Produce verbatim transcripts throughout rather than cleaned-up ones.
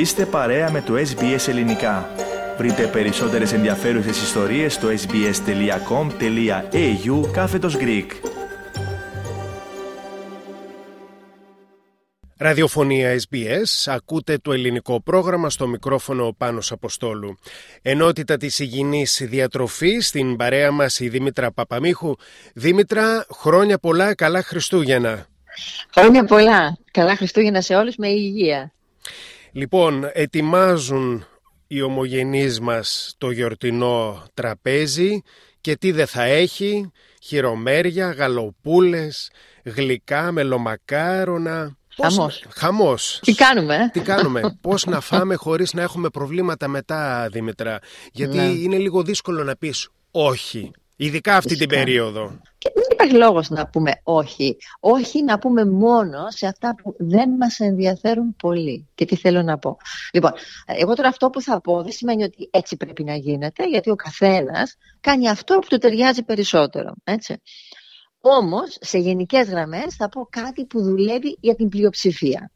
Είστε παρέα με το Ες Μπι Ες Ελληνικά. Βρείτε περισσότερες ενδιαφέρουσες ιστορίες στο sbs.com.au κάθετος Greek. Ραδιοφωνία Ες Μπι Ες, ακούτε το ελληνικό πρόγραμμα, στο μικρόφωνο ο Πάνος Αποστόλου. Ενότητα της Υγιεινής Διατροφής, στην παρέα μας η Δήμητρα Παπαμίχου. Δήμητρα, χρόνια πολλά, καλά Χριστούγεννα. Χρόνια πολλά, καλά Χριστούγεννα σε όλους, με υγεία. Λοιπόν, ετοιμάζουν οι ομογενείς μας το γιορτινό τραπέζι και τι δεν θα έχει, χειρομέρια, γαλοπούλες, γλυκά, μελομακάρονα... Πώς... Χαμός. Χαμός. Τι κάνουμε. Τι κάνουμε. Πώς να φάμε χωρίς να έχουμε προβλήματα μετά, Δήμητρα. Γιατί ναι. είναι λίγο δύσκολο να πεις όχι. Ειδικά αυτή Φυσικά. την περίοδο. Και δεν υπάρχει λόγος να πούμε όχι. Όχι να πούμε μόνο σε αυτά που δεν μας ενδιαφέρουν πολύ. Και τι θέλω να πω. Λοιπόν, εγώ τώρα αυτό που θα πω δεν σημαίνει ότι έτσι πρέπει να γίνεται. Γιατί ο καθένας κάνει αυτό που του ταιριάζει περισσότερο. Έτσι. Όμως, σε γενικές γραμμές θα πω κάτι που δουλεύει για την πλειοψηφία.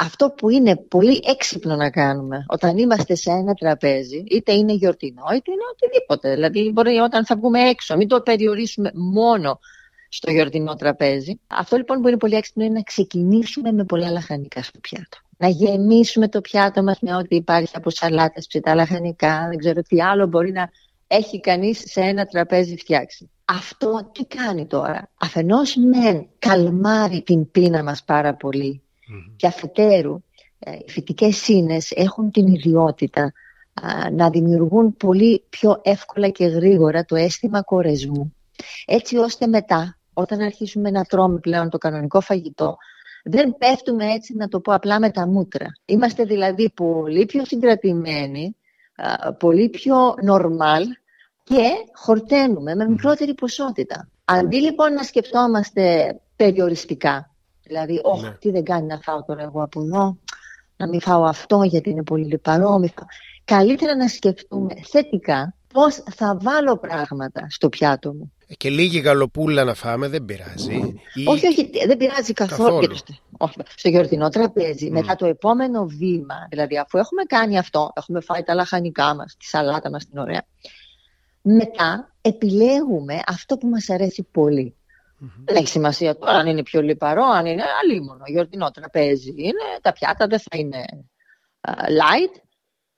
Αυτό που είναι πολύ έξυπνο να κάνουμε όταν είμαστε σε ένα τραπέζι, είτε είναι γιορτινό, είτε είναι οτιδήποτε. Δηλαδή, μπορεί όταν θα βγούμε έξω, μην το περιορίσουμε μόνο στο γιορτινό τραπέζι. Αυτό λοιπόν που είναι πολύ έξυπνο είναι να ξεκινήσουμε με πολλά λαχανικά στο πιάτο. Να γεμίσουμε το πιάτο μας με ό,τι υπάρχει από σαλάτες, ψητά λαχανικά, δεν ξέρω τι άλλο μπορεί να έχει κανείς σε ένα τραπέζι φτιάξει. Αυτό τι κάνει τώρα? Αφενός μεν καλμάρει την πείνα μας πάρα πολύ mm-hmm. και αφετέρου οι φυτικές ίνες έχουν την ιδιότητα α, να δημιουργούν πολύ πιο εύκολα και γρήγορα το αίσθημα κορεσμού, έτσι ώστε μετά όταν αρχίσουμε να τρώμε πλέον το κανονικό φαγητό δεν πέφτουμε, έτσι να το πω απλά, με τα μούτρα. Είμαστε δηλαδή πολύ πιο συγκρατημένοι, α, πολύ πιο normal και χορταίνουμε με μικρότερη ποσότητα. Αντί λοιπόν να σκεφτόμαστε περιοριστικά, δηλαδή, όχι, ναι. τι δεν κάνει να φάω τώρα εγώ από εδώ, να μην φάω αυτό γιατί είναι πολύ λιπαρό, μην φάω. Καλύτερα να σκεφτούμε θετικά πώς θα βάλω πράγματα στο πιάτο μου. Και λίγη γαλοπούλα να φάμε δεν πειράζει. Mm. Ή... Όχι, όχι, δεν πειράζει καθόλου. καθόλου. Όχι, στο γιορτινό τραπέζι, mm. μετά το επόμενο βήμα, δηλαδή αφού έχουμε κάνει αυτό, έχουμε φάει τα λαχανικά μας, τη σαλάτα μας την ωραία. Μετά επιλέγουμε αυτό που μας αρέσει πολύ. Mm-hmm. Δεν έχει σημασία τώρα αν είναι πιο λιπαρό, αν είναι αλίμονο, γιορτινό τραπέζι είναι, τα πιάτα δεν θα είναι uh, light.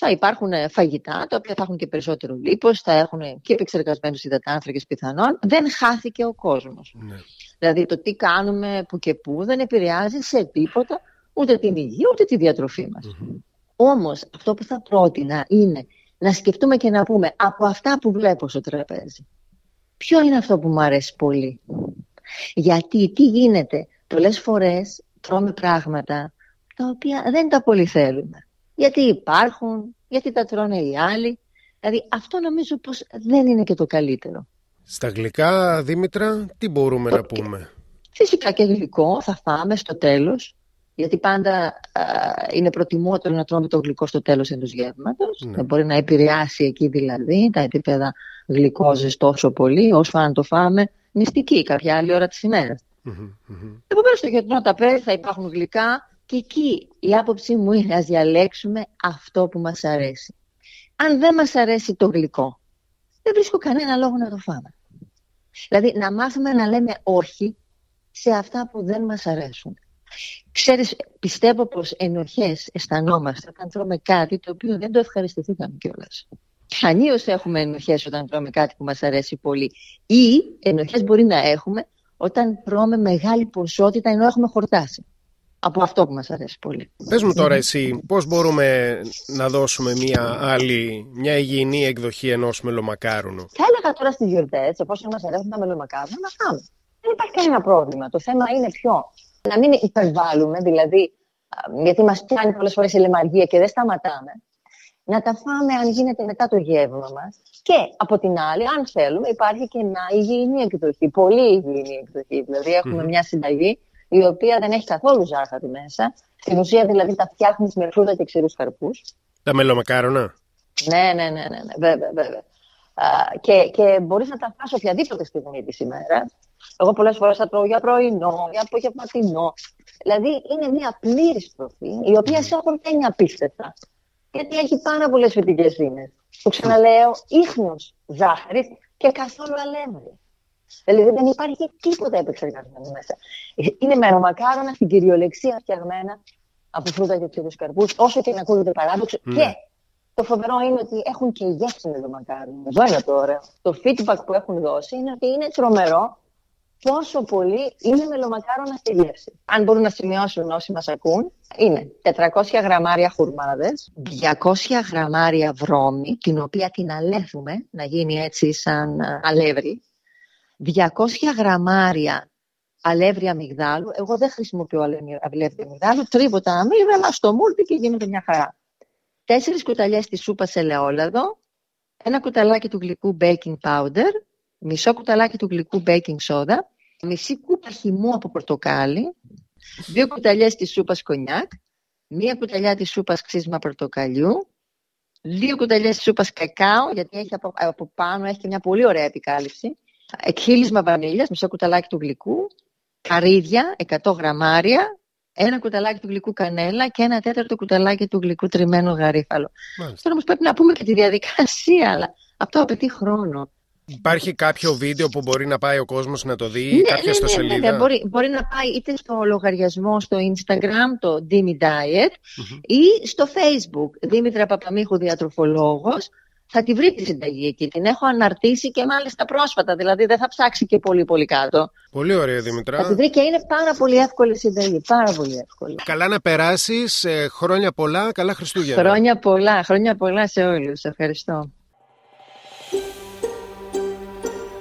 Θα υπάρχουν φαγητά τα οποία θα έχουν και περισσότερο λίπος, θα έχουν και επεξεργασμένους υδατάνθρακες πιθανόν. Δεν χάθηκε ο κόσμος. Mm-hmm. Δηλαδή το τι κάνουμε που και που δεν επηρεάζει σε τίποτα ούτε την υγεία ούτε τη διατροφή μας. Mm-hmm. Όμως αυτό που θα πρότεινα είναι να σκεφτούμε και να πούμε από αυτά που βλέπω στο τραπέζι, ποιο είναι αυτό που μου αρέσει πολύ. Γιατί τι γίνεται, πολλές φορές τρώμε πράγματα τα οποία δεν τα πολύ θέλουμε. Γιατί υπάρχουν, γιατί τα τρώνε οι άλλοι. Δηλαδή αυτό νομίζω πως δεν είναι και το καλύτερο. Στα γλυκά, Δήμητρα, τι μπορούμε το... να πούμε? Φυσικά και γλυκό θα φάμε στο τέλος. Γιατί πάντα α, είναι προτιμότερο να τρώμε το γλυκό στο τέλος ενός γεύματος. Ναι. Δεν μπορεί να επηρεάσει εκεί δηλαδή τα επίπεδα γλυκόζες τόσο πολύ, όσο αν το φάμε νηστική κάποια άλλη ώρα της ημέρας. Mm-hmm, mm-hmm. Επομένως, στο γιορτινό ταπέζι θα υπάρχουν γλυκά και εκεί η άποψή μου είναι να διαλέξουμε αυτό που μας αρέσει. Αν δεν μας αρέσει το γλυκό, δεν βρίσκω κανένα λόγο να το φάμε. Δηλαδή, να μάθουμε να λέμε όχι σε αυτά που δεν μας αρέσουν. Ξέρεις, πιστεύω πως ενοχές αισθανόμαστε όταν τρώμε κάτι το οποίο δεν το ευχαριστηθήκαμε κιόλας. Χανίως έχουμε ενοχές όταν τρώμε κάτι που μας αρέσει πολύ, ή ενοχές μπορεί να έχουμε όταν τρώμε μεγάλη ποσότητα ενώ έχουμε χορτάσει από αυτό που μας αρέσει πολύ. Πες μου τώρα εσύ, πώς μπορούμε να δώσουμε μια άλλη, μια υγιεινή εκδοχή ενός μελομακάρονου? Θα έλεγα τώρα στις γιορτές, εφόσον μας αρέσουν τα μελομακάρονα, να φάμε. Δεν υπάρχει κανένα πρόβλημα. Το θέμα είναι ποιο. Να μην υπερβάλλουμε, δηλαδή, γιατί μας πιάνει πολλές φορές η λαιμαργία και δεν σταματάμε. Να τα φάμε αν γίνεται μετά το γεύμα μας. Και από την άλλη, αν θέλουμε, υπάρχει και μια υγιεινή εκδοχή, πολύ υγιεινή εκδοχή. Δηλαδή, έχουμε mm. μια συνταγή η οποία δεν έχει καθόλου ζάχαρη μέσα. Στην ουσία, δηλαδή, τα φτιάχνεις με φρούτα και ξηρούς καρπούς. Τα μελομακάρονα. Ναι, ναι, ναι, ναι, ναι. βέβαια, βέβαια. Και, και μπορείς να τα φας οποιαδήποτε στιγμή της ημέρας. Εγώ πολλές φορές θα τρώω για πρωινό, για απογευματινό. Δηλαδή είναι μια πλήρης τροφή, η οποία σε όρτα είναι απίστευτα. Γιατί έχει πάρα πολλές φυτικές ίνες. Που ξαναλέω, ίχνος ζάχαρης και καθόλου αλεύρι. Δηλαδή δεν υπάρχει τίποτα επεξεργασμένο μέσα. Είναι μελομακάρονα στην κυριολεξία φτιαγμένα από φρούτα και ξηρούς καρπούς, όσο και να ακούγεται παράδοξο. Mm. Και το φοβερό είναι ότι έχουν και γεύση μελομακάρονα. Εδώ είναι το ωραίο. Το feedback που έχουν δώσει είναι ότι είναι τρομερό πόσο πολύ είναι μελομακάρονα στη γεύση. Αν μπορούν να σημειώσουν όσοι μας ακούν, είναι τετρακόσια γραμμάρια χουρμάδες, διακόσια γραμμάρια βρώμη, την οποία την αλεύουμε να γίνει έτσι σαν αλεύρι, διακόσια γραμμάρια αλεύρι αμυγδάλου. Εγώ δεν χρησιμοποιώ αλεύρι αμυγδάλου, τρίβω τα αμύγδαλα στο μούλτι και γίνεται μια χαρά. Τέσσερις κουταλιές της σούπας ελαιόλαδο, ένα κουταλάκι του γλυκού baking powder, μισό κουταλάκι του γλυκού baking soda, μισή κούπα χυμού από πορτοκάλι, δύο κουταλιές της σούπας κονιάκ, μία κουταλιά της σούπας ξύσμα πορτοκαλιού, δύο κουταλιές της σούπας κακάο, γιατί έχει από, από πάνω έχει και μια πολύ ωραία επικάλυψη, εκχύλισμα βανίλιας, μισό κουταλάκι του γλυκού, καρύδια, εκατό γραμμάρια, ένα κουταλάκι του γλυκού κανέλα και ένα τέταρτο κουταλάκι του γλυκού τριμμένο γαρίφαλο. Τώρα όμως πρέπει να πούμε και τη διαδικασία, αλλά αυτό απαιτεί χρόνο. Υπάρχει κάποιο βίντεο που μπορεί να πάει ο κόσμος να το δει, ναι, κάποια στο σελίδα. Ναι, ναι, ναι. Μπορεί, μπορεί να πάει είτε στο λογαριασμό στο Instagram, το Dimi Diet, mm-hmm. ή στο Facebook, Δήμητρα Παπαμίχου Διατροφολόγος. Θα τη βρει τη συνταγή εκεί. Την έχω αναρτήσει και μάλιστα πρόσφατα, δηλαδή δεν θα ψάξει και πολύ πολύ κάτω. Πολύ ωραία, Δήμητρα. Θα τη βρει και είναι πάρα πολύ εύκολη συνταγή. Πάρα πολύ εύκολη. Καλά να περάσεις, ε, χρόνια πολλά, καλά Χριστούγεννα. Χρόνια πολλά, χρόνια πολλά σε όλους. Ευχαριστώ.